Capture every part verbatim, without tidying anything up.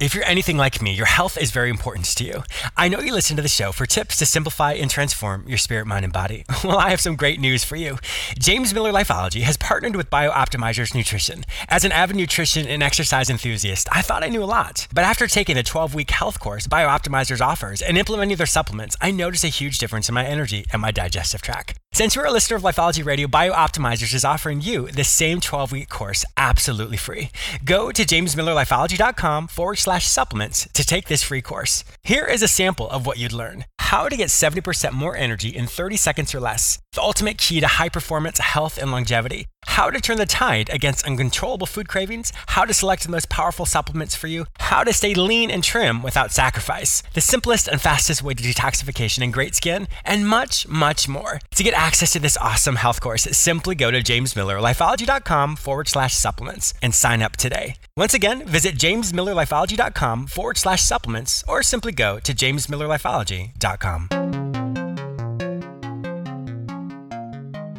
If you're anything like me, your health is very important to you. I know you listen to the show for tips to simplify and transform your spirit, mind, and body. Well, I have some great news for you. James Miller Lifeology has partnered with BiOptimizers Nutrition. As an avid nutrition and exercise enthusiast, I thought I knew a lot. But after taking a twelve-week health course BiOptimizers offers and implementing their supplements, I noticed a huge difference in my energy and my digestive tract. Since you're a listener of Lifeology Radio, BiOptimizers is offering you the same twelve-week course absolutely free. Go to jamesmillerlifeology.com forward slash supplements to take this free course. Here is a sample of what you'd learn. How to get seventy percent more energy in thirty seconds or less. The ultimate key to high performance, health, and longevity. How to turn the tide against uncontrollable food cravings. How to select the most powerful supplements for you. How to stay lean and trim without sacrifice. The simplest and fastest way to detoxification and great skin. And much, much more. To get access to this awesome health course, simply go to jamesmillerlifeology.com forward slash supplements and sign up today. Once again, visit jamesmillerlifeology.com forward slash supplements or simply go to jamesmillerlifeology dot com.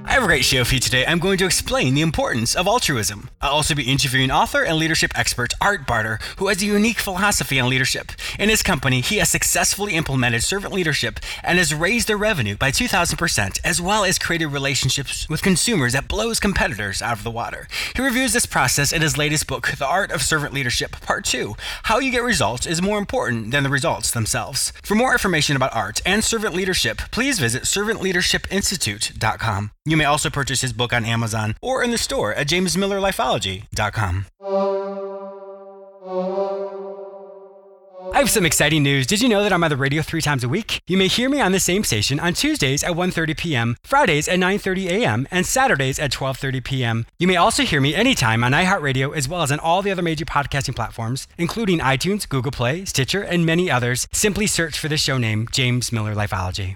I have a great show for you today. I'm going to explain the importance of altruism. I'll also be interviewing author and leadership expert Art Barter, who has a unique philosophy on leadership. In his company, he has successfully implemented servant leadership and has raised their revenue by two thousand percent, as well as created relationships with consumers that blows competitors out of the water. He reviews this process in his latest book, The Art of Servant Leadership, Part two, How You Get Results is More Important Than the Results Themselves. For more information about Art and servant leadership, please visit servant leadership institute dot com. You may also purchase his book on Amazon or in the store at james miller lifeology dot com. I have some exciting news. Did you know that I'm on the radio three times a week? You may hear me on the same station on Tuesdays at one thirty p.m., Fridays at nine thirty a.m., and Saturdays at twelve thirty p.m. You may also hear me anytime on iHeartRadio, as well as on all the other major podcasting platforms, including iTunes, Google Play, Stitcher, and many others. Simply search for the show name, James Miller Lifeology.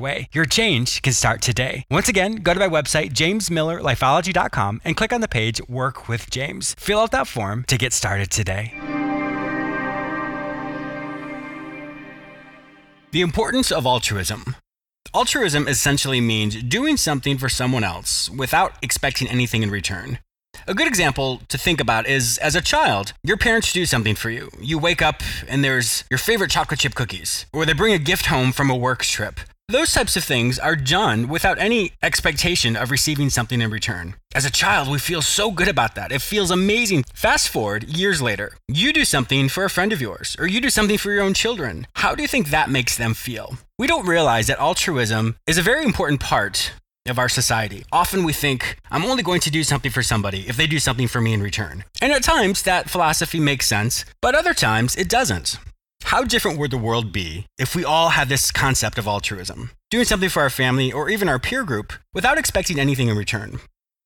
way. Your change can start today. Once again, go to my website, james miller lifeology dot com, and click on the page, Work with James. Fill out that form to get started today. The importance of altruism. Altruism essentially means doing something for someone else without expecting anything in return. A good example to think about is, as a child, your parents do something for you. You wake up and there's your favorite chocolate chip cookies, or they bring a gift home from a work trip. Those types of things are done without any expectation of receiving something in return. As a child, we feel so good about that. It feels amazing. Fast forward years later, you do something for a friend of yours, or you do something for your own children. How do you think that makes them feel? We don't realize that altruism is a very important part of our society. Often we think, I'm only going to do something for somebody if they do something for me in return. And at times that philosophy makes sense, but other times it doesn't. How different would the world be if we all had this concept of altruism? Doing something for our family or even our peer group without expecting anything in return.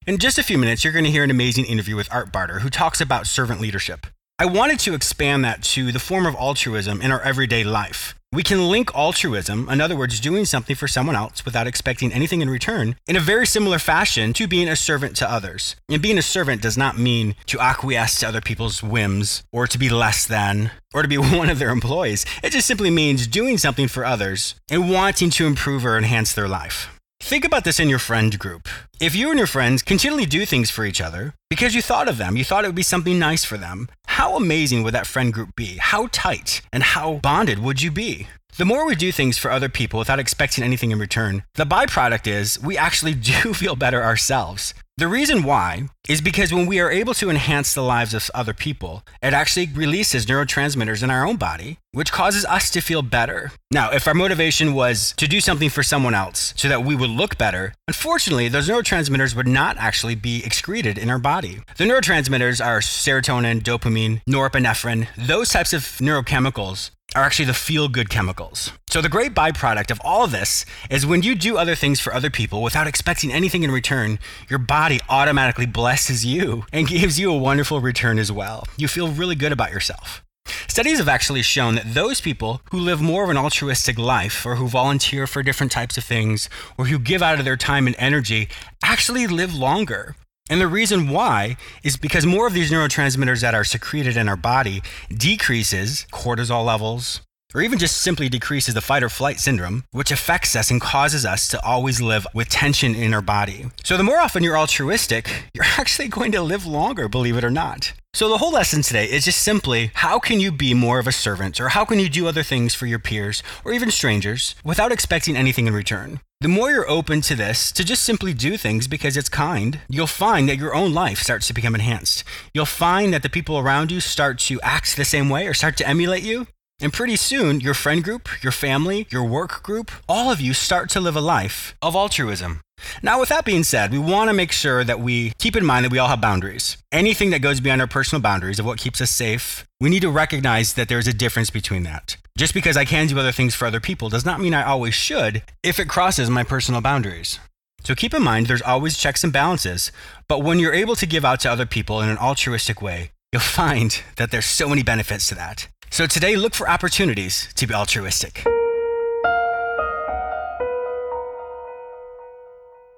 In just a few minutes, you're going to hear an amazing interview with Art Barter, who talks about servant leadership. I wanted to expand that to the form of altruism in our everyday life. We can link altruism, in other words, doing something for someone else without expecting anything in return, in a very similar fashion to being a servant to others. And being a servant does not mean to acquiesce to other people's whims, or to be less than, or to be one of their employees. It just simply means doing something for others and wanting to improve or enhance their life. Think about this in your friend group. If you and your friends continually do things for each other because you thought of them, you thought it would be something nice for them, how amazing would that friend group be? How tight and how bonded would you be? The more we do things for other people without expecting anything in return, the byproduct is we actually do feel better ourselves. The reason why is because when we are able to enhance the lives of other people, it actually releases neurotransmitters in our own body, which causes us to feel better. Now, if our motivation was to do something for someone else so that we would look better, unfortunately, those neurotransmitters would not actually be excreted in our body. The neurotransmitters are serotonin, dopamine, norepinephrine, those types of neurochemicals are actually the feel-good chemicals. So the great byproduct of all of this is when you do other things for other people without expecting anything in return, your body automatically blesses you and gives you a wonderful return as well. You feel really good about yourself. Studies have actually shown that those people who live more of an altruistic life or who volunteer for different types of things or who give out of their time and energy actually live longer. And the reason why is because more of these neurotransmitters that are secreted in our body decreases cortisol levels, or even just simply decreases the fight or flight syndrome, which affects us and causes us to always live with tension in our body. So the more often you're altruistic, you're actually going to live longer, believe it or not. So the whole lesson today is just simply, how can you be more of a servant, or how can you do other things for your peers or even strangers without expecting anything in return? The more you're open to this, to just simply do things because it's kind, you'll find that your own life starts to become enhanced. You'll find that the people around you start to act the same way or start to emulate you. And pretty soon, your friend group, your family, your work group, all of you start to live a life of altruism. Now, with that being said, we want to make sure that we keep in mind that we all have boundaries. Anything that goes beyond our personal boundaries of what keeps us safe, we need to recognize that there's a difference between that. Just because I can do other things for other people does not mean I always should if it crosses my personal boundaries. So keep in mind, there's always checks and balances, but when you're able to give out to other people in an altruistic way, you'll find that there's so many benefits to that. So today, look for opportunities to be altruistic.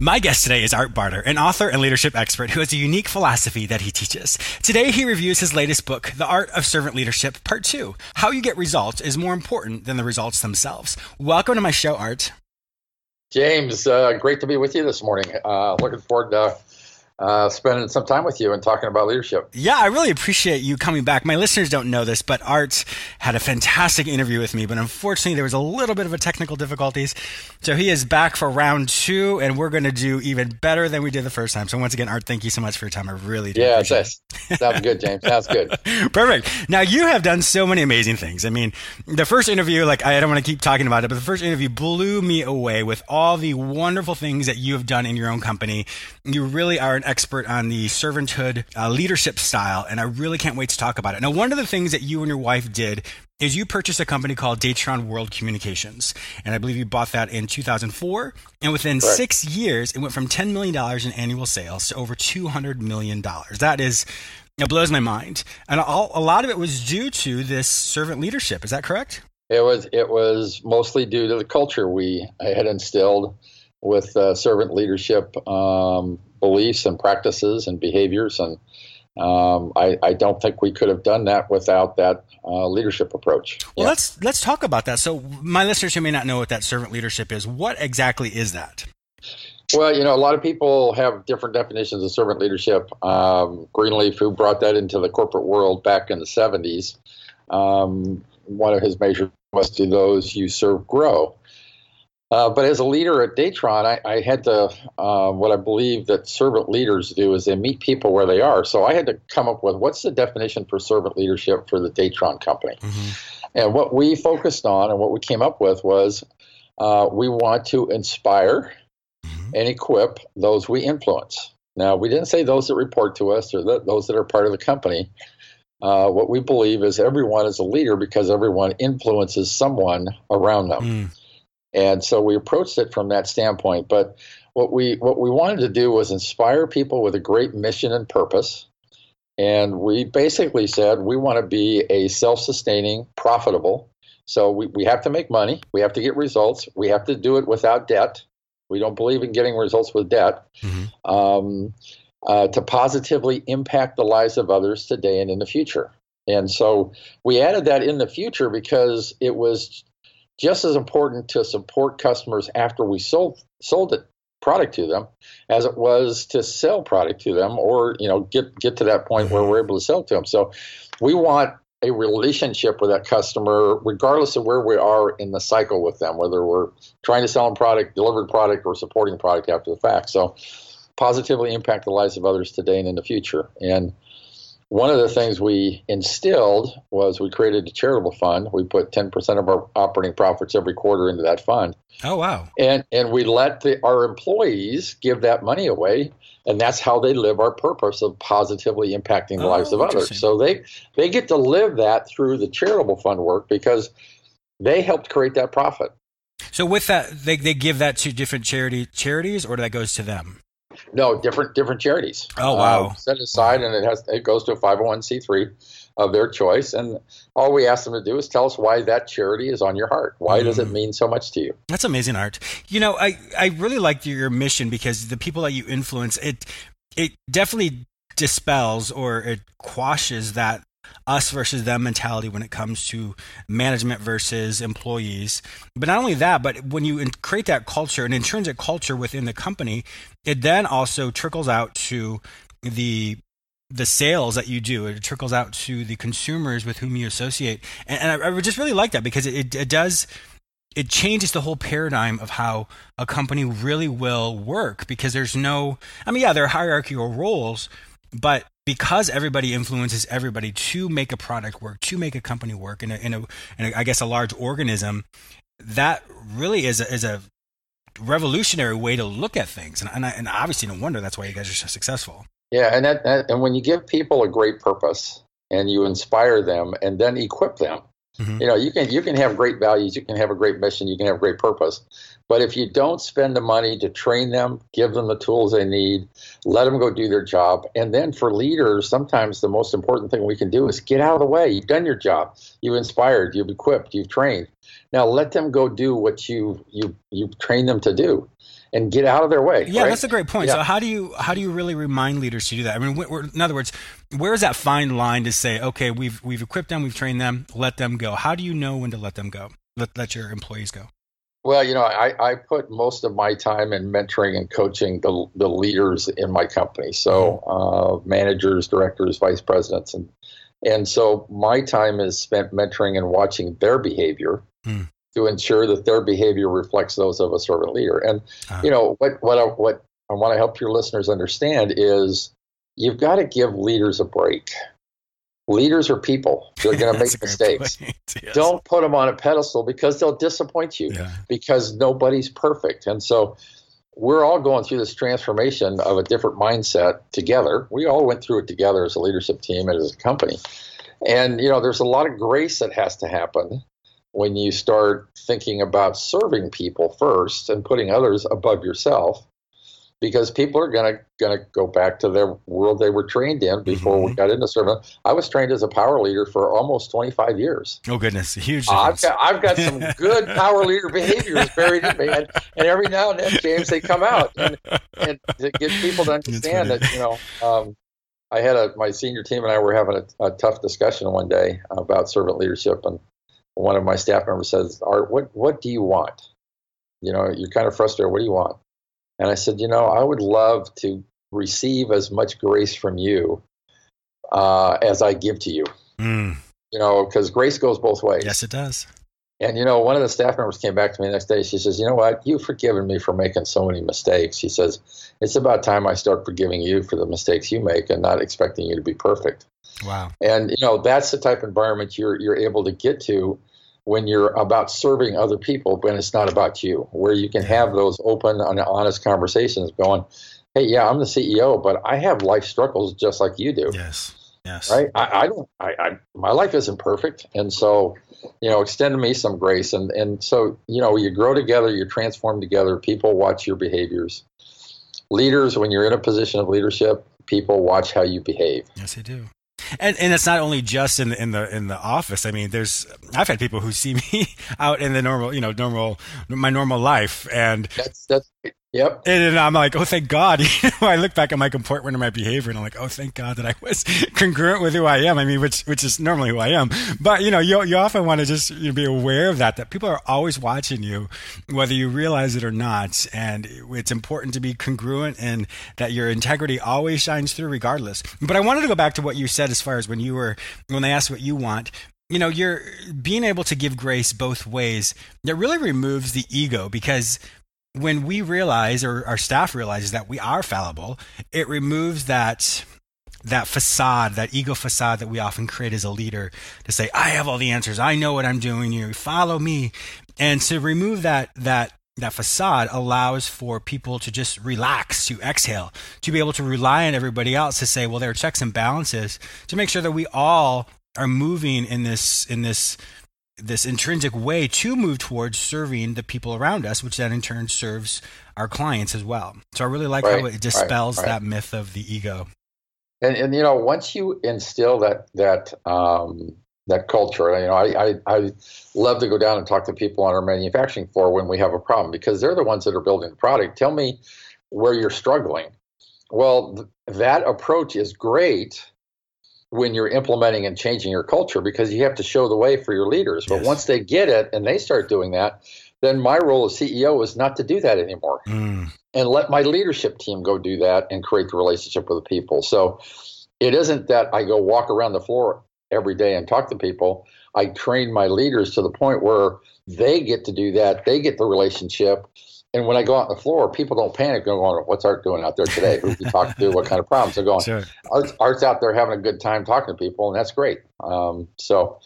My guest today is Art Barter, an author and leadership expert who has a unique philosophy that he teaches. Today, he reviews his latest book, The Art of Servant Leadership, Part two, How You Get Results is More Important Than the Results Themselves. Welcome to my show, Art. James, uh, great to be with you this morning. Uh, looking forward to uh, spending some time with you and talking about leadership. Yeah, I really appreciate you coming back. My listeners don't know this, but Art had a fantastic interview with me, but unfortunately there was a little bit of a technical difficulties. So he is back for round two, and we're going to do even better than we did the first time. So once again, Art, thank you so much for your time. I really do yeah, appreciate it. Yeah, sounds good, James. Sounds good. Perfect. Now, you have done so many amazing things. I mean, the first interview, like I don't want to keep talking about it, but the first interview blew me away with all the wonderful things that you have done in your own company. You really are an expert on the servanthood uh, leadership style, and I really can't wait to talk about it. Now, one of the things that you and your wife did is you purchased a company called Datron World Communications. And I believe you bought that in two thousand four. And within Correct. six years, it went from ten million dollars in annual sales to over two hundred million dollars. That is, it blows my mind. And all, a lot of it was due to this servant leadership. Is that correct? It was, it was mostly due to the culture we had instilled with uh, servant leadership um, beliefs and practices and behaviors. And Um, I, I don't think we could have done that without that uh, leadership approach. Well, yeah. let's let's talk about that. So my listeners who may not know what that servant leadership is, what exactly is that? Well, you know, a lot of people have different definitions of servant leadership. Um, Greenleaf, who brought that into the corporate world back in the seventies, um, one of his measures was do those you serve grow. Uh, but as a leader at Datron, I, I had to, uh, what I believe that servant leaders do is they meet people where they are. So I had to come up with what's the definition for servant leadership for the Datron company. Mm-hmm. And what we focused on and what we came up with was uh, we want to inspire mm-hmm. and equip those we influence. Now, we didn't say those that report to us or th- those that are part of the company. Uh, what we believe is everyone is a leader because everyone influences someone around them. Mm. And so we approached it from that standpoint. But what we what we wanted to do was inspire people with a great mission and purpose. And we basically said we want to be a self-sustaining, profitable. So we, we have to make money. We have to get results. We have to do it without debt. We don't believe in getting results with debt. Mm-hmm. Um, uh, to positively impact the lives of others today and in the future. And so we added that in the future because it was just as important to support customers after we sold sold it product to them as it was to sell product to them, or you know get get to that point where we're able to sell to them. So we want a relationship with that customer, regardless of where we are in the cycle with them, whether we're trying to sell them product, delivered product, or supporting product after the fact. So positively impact the lives of others today and in the future. And one of the things we instilled was we created a charitable fund. We put ten percent of our operating profits every quarter into that fund. Oh, wow. And and we let the, our employees give that money away. And that's how they live our purpose of positively impacting the oh, lives of others. So they, they get to live that through the charitable fund work because they helped create that profit. So with that, they, they give that to different charity charities, or that goes to them? No, different different charities. Oh, wow. Uh, set aside, and it has it goes to a five oh one c three of their choice. And all we ask them to do is tell us why that charity is on your heart. Why mm. does it mean so much to you? That's amazing, Art. You know, I, I really liked your mission because the people that you influence, it it definitely dispels or it quashes that us versus them mentality when it comes to management versus employees. But not only that, but when you create that culture, an intrinsic culture within the company, it then also trickles out to the the sales that you do. It trickles out to the consumers with whom you associate. And, and I, I just really like that because it, it does – it changes the whole paradigm of how a company really will work, because there's no – I mean, yeah, there are hierarchical roles, but – because everybody influences everybody to make a product work, to make a company work, in a, in a, in a I guess a large organism, that really is a, is a revolutionary way to look at things, and and, I, and obviously no wonder that's why you guys are so successful. Yeah, and that, that and when you give people a great purpose and you inspire them and then equip them, mm-hmm. you know you can you can have great values, you can have a great mission, you can have a great purpose, but if you don't spend the money to train them, give them the tools they need, let them go do their job. And then for leaders, sometimes the most important thing we can do is get out of the way. You've done your job. You've inspired, you've equipped, you've trained. Now let them go do what you you you've trained them to do and get out of their way. Yeah, right? That's a great point. Yeah. So how do you how do you really remind leaders to do that? I mean, we're, we're, in other words, where is that fine line to say, okay, we've we've equipped them, we've trained them, let them go? How do you know when to let them go? Let let your employees go? Well, you know, I, I put most of my time in mentoring and coaching the the leaders in my company. So uh, managers, directors, vice presidents. And and so my time is spent mentoring and watching their behavior mm. to ensure that their behavior reflects those of a servant leader. And, uh-huh. you know, what, what, I, what I want to help your listeners understand is you've got to give leaders a break. Leaders are people. They're going to make mistakes. Yes. Don't put them on a pedestal because they'll disappoint you yeah. because nobody's perfect. And so we're all going through this transformation of a different mindset together. We all went through it together as a leadership team and as a company. And, you know, there's a lot of grace that has to happen when you start thinking about serving people first and putting others above yourself. Because people are gonna gonna go back to their world they were trained in before mm-hmm. we got into servant. I was trained as a power leader for almost twenty-five years. Oh goodness, a huge difference. Uh, I've got I've got some good power leader behaviors buried in me, and, and every now and then, James, they come out, and, and to get people to understand that you know, um, I had a my senior team and I were having a, a tough discussion one day about servant leadership, and one of my staff members says, "Art, what what do you want? You know, you're kind of frustrated. What do you want?" And I said, you know, I would love to receive as much grace from you uh, as I give to you, mm. you know, because grace goes both ways. Yes, it does. And, you know, one of the staff members came back to me the next day. She says, you know what? You've forgiven me for making so many mistakes. She says, it's about time I start forgiving you for the mistakes you make and not expecting you to be perfect. Wow. And, you know, that's the type of environment you're you're able to get to when you're about serving other people, when it's not about you, where you can have those open and honest conversations going, hey, yeah, I'm the C E O, but I have life struggles just like you do. Yes. Yes. Right. I, I don't, I, I, my life isn't perfect. And so, you know, extend me some grace. And, and so, you know, you grow together, you transform together. People watch your behaviors. Leaders, when you're in a position of leadership, people watch how you behave. Yes, they do. And and it's not only just in the, in the in the office. I mean, there's I've had people who see me out in the normal, you know, normal my normal life, and that's that's Yep. And, and I'm like, oh, thank God. You know, I look back at my comportment and my behavior and I'm like, oh, thank God that I was congruent with who I am. I mean, which which is normally who I am. But, you know, you you often want to just you know, be aware of that, that people are always watching you, whether you realize it or not. And it's important to be congruent and that your integrity always shines through regardless. But I wanted to go back to what you said as far as when you were, when they asked what you want. You know, you're being able to give grace both ways. That really removes the ego, because when we realize, or our staff realizes, that we are fallible, it removes that that facade, that ego facade that we often create as a leader to say, I have all the answers. I know what I'm doing. You follow me. And to remove that that that facade allows for people to just relax, to exhale, to be able to rely on everybody else to say, well, there are checks and balances to make sure that we all are moving in this in this this intrinsic way to move towards serving the people around us, which then in turn serves our clients as well. So I really like right, how it dispels right, right. that myth of the ego. And, and you know, once you instill that that um, that culture, you know, I, I I love to go down and talk to people on our manufacturing floor when we have a problem, because they're the ones that are building the product. Tell me where you're struggling. Well, th- that approach is great when you're implementing and changing your culture, because you have to show the way for your leaders. But yes. once they get it and they start doing that, then my role as C E O is not to do that anymore mm. and let my leadership team go do that and create the relationship with the people. So it isn't that I go walk around the floor every day and talk to people. I train my leaders to the point where they get to do that. They get the relationship. And when I go out on the floor, people don't panic going, oh, what's Art doing out there today? Who can talk to? What kind of problems? They're going, sure. Art's, Art's out there having a good time talking to people, and that's great. Um, so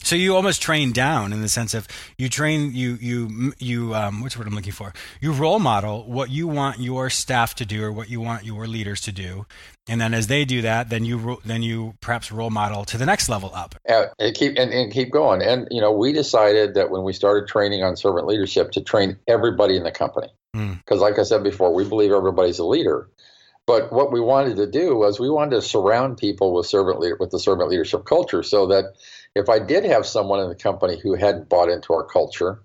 so you almost train down in the sense of you train, you, you, you um, what's the word I'm looking for? You role model what you want your staff to do or what you want your leaders to do. And then as they do that, then you then you perhaps role model to the next level up. And keep, and, and keep going. And, you know, we decided that when we started training on servant leadership to train everybody in the company. Because mm. like I said before, we believe everybody's a leader. But what we wanted to do was we wanted to surround people with servant leader, with the servant leadership culture, so that if I did have someone in the company who hadn't bought into our culture,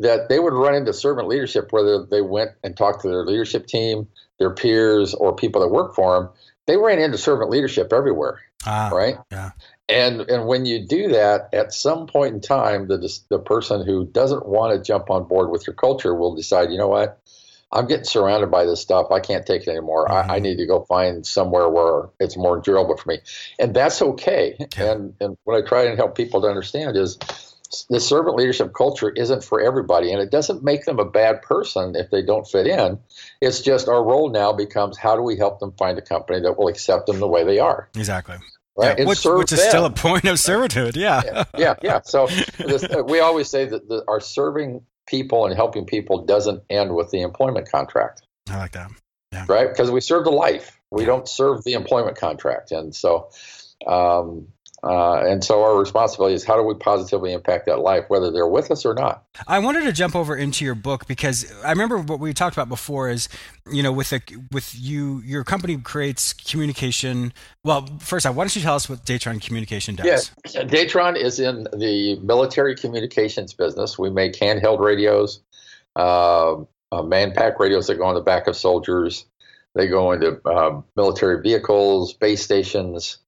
that they would run into servant leadership, whether they went and talked to their leadership team, their peers, or people that work for them. They ran into servant leadership everywhere, ah, right? Yeah. And and when you do that, at some point in time, the the person who doesn't want to jump on board with your culture will decide, you know what, I'm getting surrounded by this stuff. I can't take it anymore. Mm-hmm. I, I need to go find somewhere where it's more enjoyable for me. And that's okay. okay. And and what I try and help people to understand is the servant leadership culture isn't for everybody, and it doesn't make them a bad person if they don't fit in. It's just our role now becomes how do we help them find a company that will accept them the way they are. Exactly. Right? Yeah, which, which is them. Still a point of servitude. Yeah. Yeah. Yeah. yeah. So this, we always say that the, our serving people and helping people doesn't end with the employment contract. I like that. Yeah. Right. Because we serve the life. We yeah. don't serve the employment contract. And so, um, Uh, and so our responsibility is how do we positively impact that life, whether they're with us or not. I wanted to jump over into your book, because I remember what we talked about before is, you know, with the, with you, your company creates communication. Well, first off, why don't you tell us what Datron Communication does? Yes, yeah. Datron is in the military communications business. We make handheld radios, uh, uh, man-pack radios that go on the back of soldiers. They go into uh, military vehicles, base stations.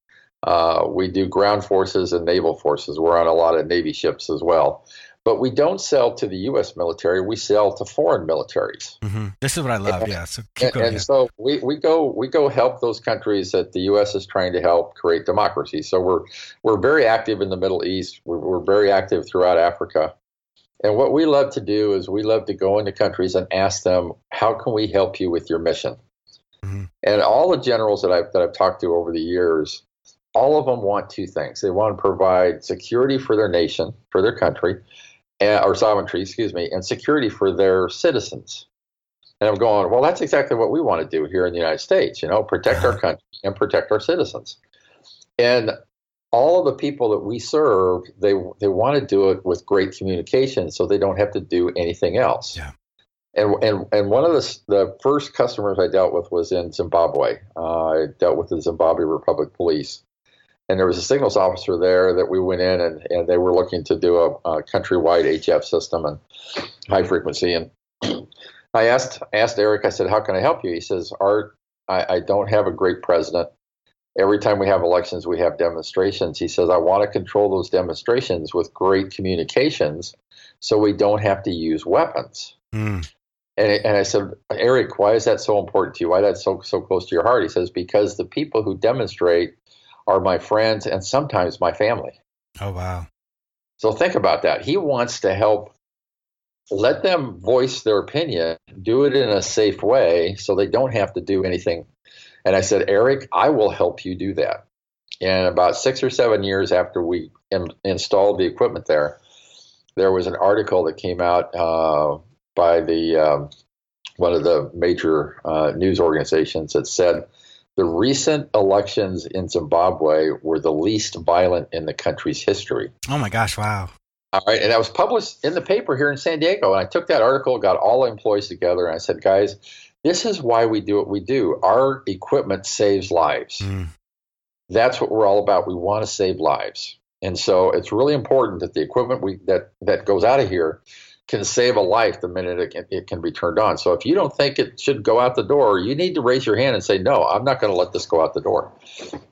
Uh, we do ground forces and naval forces. We're on a lot of Navy ships as well. But we don't sell to the U S military. We sell to foreign militaries. Mm-hmm. This is what I love, and, yeah. So keep going, and yeah. so we, we go we go help those countries that the U S is trying to help create democracy. So we're we're very active in the Middle East. We're, we're very active throughout Africa. And what we love to do is we love to go into countries and ask them, how can we help you with your mission? Mm-hmm. And all the generals that I've, that I've talked to over the years, all of them want two things. They want to provide security for their nation, for their country, uh, or sovereignty, excuse me, and security for their citizens. And I'm going, well, that's exactly what we want to do here in the United States, you know, protect our country and protect our citizens. And all of the people that we serve, they they want to do it with great communication so they don't have to do anything else. Yeah. And and and one of the the first customers I dealt with was in Zimbabwe. Uh, I dealt with the Zimbabwe Republic Police. And there was a signals officer there that we went in, and, and they were looking to do a, a countrywide H F system and high frequency. And I asked I asked Eric, I said, how can I help you? He says, Art, I, I don't have a great president. Every time we have elections, we have demonstrations. He says, I want to control those demonstrations with great communications so we don't have to use weapons. Mm. And, and I said, Eric, why is that so important to you? Why that's so so close to your heart? He says, because the people who demonstrate are my friends and sometimes my family. Oh, wow. So think about that. He wants to help. Let them voice their opinion, do it in a safe way so they don't have to do anything. And I said, Eric, I will help you do that. And about six or seven years after we in, installed the equipment there, there was an article that came out uh, by the um, one of the major uh, news organizations that said, the recent elections in Zimbabwe were the least violent in the country's history. Oh, my gosh. Wow. All right. And that was published in the paper here in San Diego. And I took that article, got all the employees together, and I said, guys, this is why we do what we do. Our equipment saves lives. Mm. That's what we're all about. We want to save lives. And so it's really important that the equipment we that, that goes out of here can save a life the minute it can, it can be turned on. So if you don't think it should go out the door, you need to raise your hand and say, no, I'm not going to let this go out the door,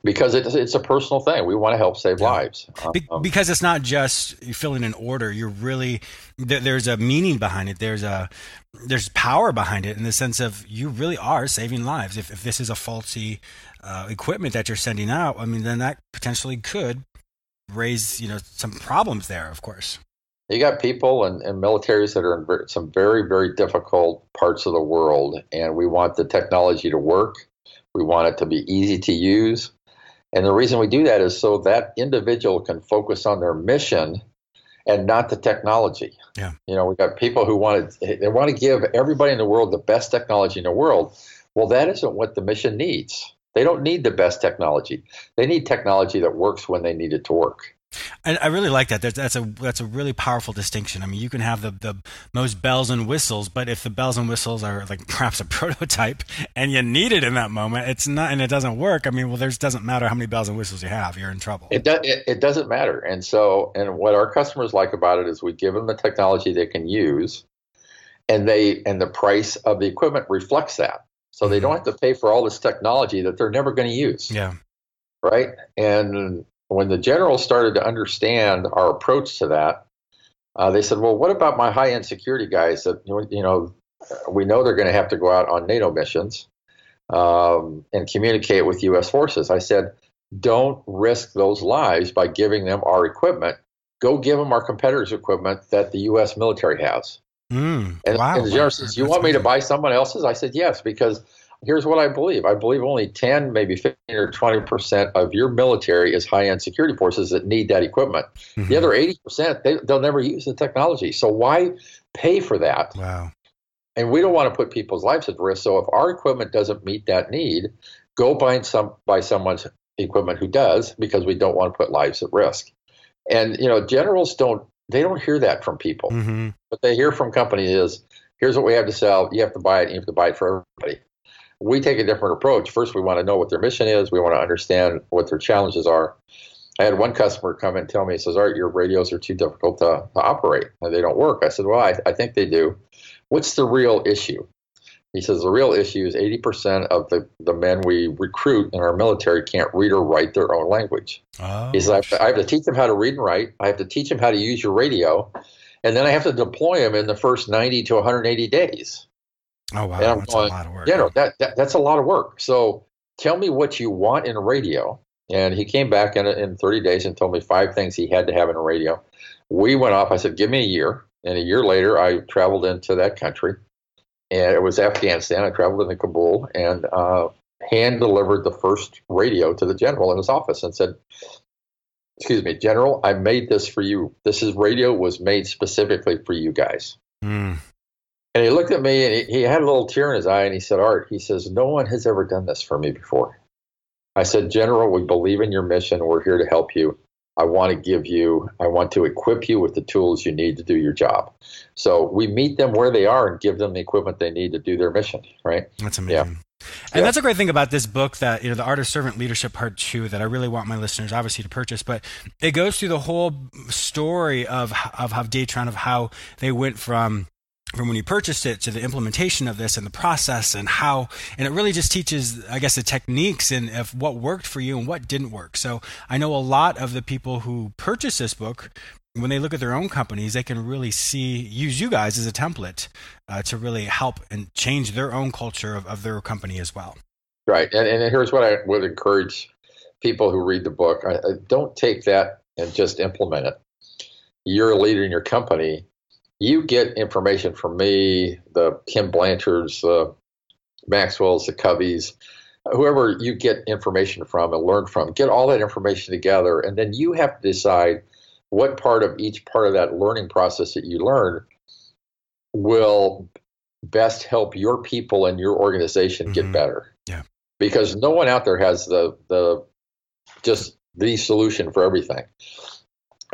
because it's, it's a personal thing. We want to help save yeah. lives. Be- um, because it's not just filling an order. You're really, th- there's a meaning behind it. There's a, there's power behind it in the sense of you really are saving lives. If, if this is a faulty uh, equipment that you're sending out, I mean, then that potentially could raise, you know, some problems there, of course. You got people and, and militaries that are in some very, very difficult parts of the world, and we want the technology to work. We want it to be easy to use. And the reason we do that is so that individual can focus on their mission and not the technology. Yeah. You know, we got people who want to, they want to give everybody in the world the best technology in the world. Well, that isn't what the mission needs. They don't need the best technology. They need technology that works when they need it to work. I, I really like that. That's a that's a really powerful distinction. I mean, you can have the, the most bells and whistles, but if the bells and whistles are like perhaps a prototype and you need it in that moment, it's not, and it doesn't work. I mean, well, there's doesn't matter how many bells and whistles you have, you're in trouble. It does. It, it doesn't matter. And so, and what our customers like about it is we give them the technology they can use, and they and the price of the equipment reflects that. So mm-hmm. they don't have to pay for all this technology that they're never going to use. Yeah. Right. And when the generals started to understand our approach to that, uh, they said, well, what about my high-end security guys that, you know, we know they're going to have to go out on NATO missions um, and communicate with U S forces. I said, don't risk those lives by giving them our equipment. Go give them our competitors' equipment that the U S military has. Mm, and, wow, and the general says, you want me to buy someone else's? I said, yes, because here's what I believe. I believe only ten, maybe fifteen or twenty percent of your military is high-end security forces that need that equipment. Mm-hmm. The other eighty percent, they, they'll never use the technology. So why pay for that? Wow. And we don't want to put people's lives at risk. So if our equipment doesn't meet that need, go buy some buy someone's equipment who does, because we don't want to put lives at risk. And, you know, generals don't, they don't hear that from people. Mm-hmm. What they hear from companies is, here's what we have to sell. You have to buy it. You have to buy it for everybody. We take a different approach. First, we want to know what their mission is. We want to understand what their challenges are. I had one customer come and tell me, he says, Art, your radios are too difficult to, to operate. They don't work. I said, well, I, I think they do. What's the real issue? He says, the real issue is eighty percent of the, the men we recruit in our military can't read or write their own language. Oh, he says, I have, to, I have to teach them how to read and write. I have to teach them how to use your radio. And then I have to deploy them in the first ninety to one hundred eighty days. Oh, wow. That's going, a lot of work. Yeah, no, that, that, that's a lot of work. So tell me what you want in a radio. And he came back in, in thirty days and told me five things he had to have in a radio. We went off. I said, give me a year. And a year later, I traveled into that country. And it was Afghanistan. I traveled into Kabul and uh, hand-delivered the first radio to the general in his office and said, excuse me, General, I made this for you. This is radio was made specifically for you guys. Mm. And he looked at me, and he, he had a little tear in his eye, and he said, Art, he says, no one has ever done this for me before. I said, General, we believe in your mission. We're here to help you. I want to give you, I want to equip you with the tools you need to do your job. So we meet them where they are and give them the equipment they need to do their mission, right? That's amazing. Yeah. And yeah. That's a great thing about this book that, you know, The Art of Servant Leadership Part two, that I really want my listeners obviously to purchase, but it goes through the whole story of, of, of Datron, of how they went from from when you purchased it to the implementation of this and the process and how, and it really just teaches, I guess, the techniques and of what worked for you and what didn't work. So I know a lot of the people who purchase this book, when they look at their own companies, they can really see, use you guys as a template uh, to really help and change their own culture of, of their company as well. Right. And, and here's what I would encourage people who read the book. I, I don't take that and just implement it. You're a leader in your company. You get information from me, the Kim Blanchards, the Maxwells, the Coveys, whoever you get information from and learn from. Get all that information together, and then you have to decide what part of each part of that learning process that you learn will best help your people and your organization mm-hmm. get better. Yeah, because no one out there has the the just the solution for everything.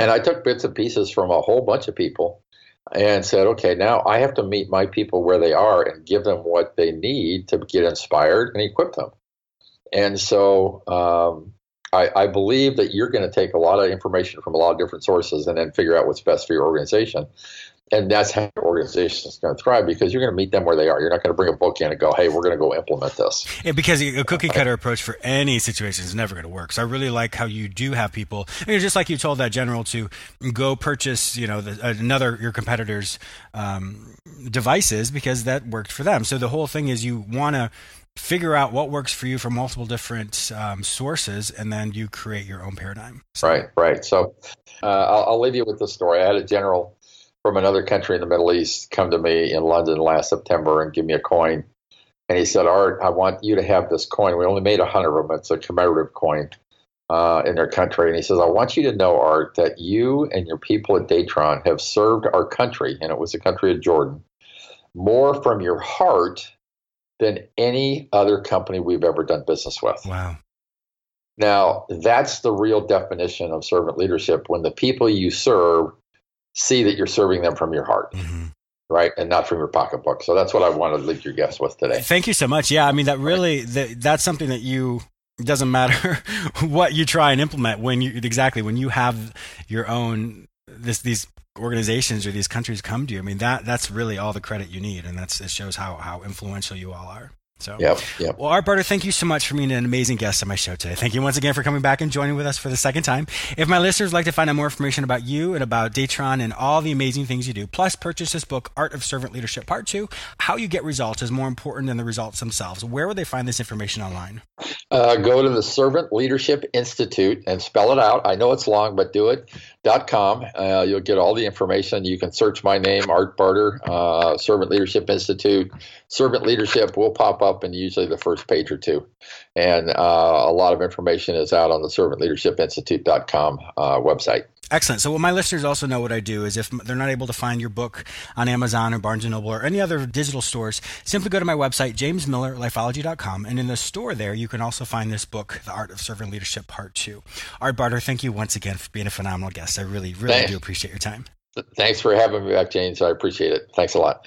And I took bits and pieces from a whole bunch of people and said, okay, now I have to meet my people where they are and give them what they need to get inspired and equip them. And so um, I, I believe that you're going to take a lot of information from a lot of different sources and then figure out what's best for your organization. And that's how your organization is going to thrive, because you're going to meet them where they are. You're not going to bring a book in and go, hey, we're going to go implement this. Yeah, because a cookie cutter approach for any situation is never going to work. So I really like how you do have people, I mean, just like you told that general to go purchase, you know, the, another, your competitor's um, devices, because that worked for them. So the whole thing is you want to figure out what works for you from multiple different um, sources, and then you create your own paradigm. So. Right, right. So uh, I'll, I'll leave you with this story. I had a general from another country in the Middle East come to me in London last September and give me a coin. And he said, Art, I want you to have this coin. We only made a hundred of them. It's a commemorative coin uh, in their country. And he says, I want you to know, Art, that you and your people at Datron have served our country, and it was the country of Jordan, more from your heart than any other company we've ever done business with. Wow. Now, that's the real definition of servant leadership, when the people you serve see that you're serving them from your heart, mm-hmm. right? And not from your pocketbook. So that's what I wanted to leave your guests with today. Thank you so much. Yeah, I mean, that really, that, that's something that you, it doesn't matter what you try and implement, when you, exactly, when you have your own, this, these organizations or these countries come to you. I mean, that, that's really all the credit you need. And that's, it shows how, how influential you all are. So, yep, yep. Well, Art Barter, thank you so much for being an amazing guest on my show today. Thank you once again for coming back and joining with us for the second time. If my listeners would like to find out more information about you and about Datron and all the amazing things you do, plus purchase this book, Art of Servant Leadership, Part two, How You Get Results is More Important Than the Results Themselves, where would they find this information online? Uh, go to the Servant Leadership Institute and spell it out. I know it's long, but do it. Dot com. Uh, you'll get all the information. You can search my name, Art Barter, uh, Servant Leadership Institute. Servant Leadership will pop up in usually the first page or two. And uh, a lot of information is out on the servant leadership institute dot com uh, website. Excellent. So what my listeners also know what I do is if they're not able to find your book on Amazon or Barnes and Noble or any other digital stores, simply go to my website, james miller lifeology dot com. And in the store there, you can also find this book, The Art of Servant Leadership, Part two. Art Barter, thank you once again for being a phenomenal guest. I really, really Thanks. do appreciate your time. Thanks for having me back, James. I appreciate it. Thanks a lot.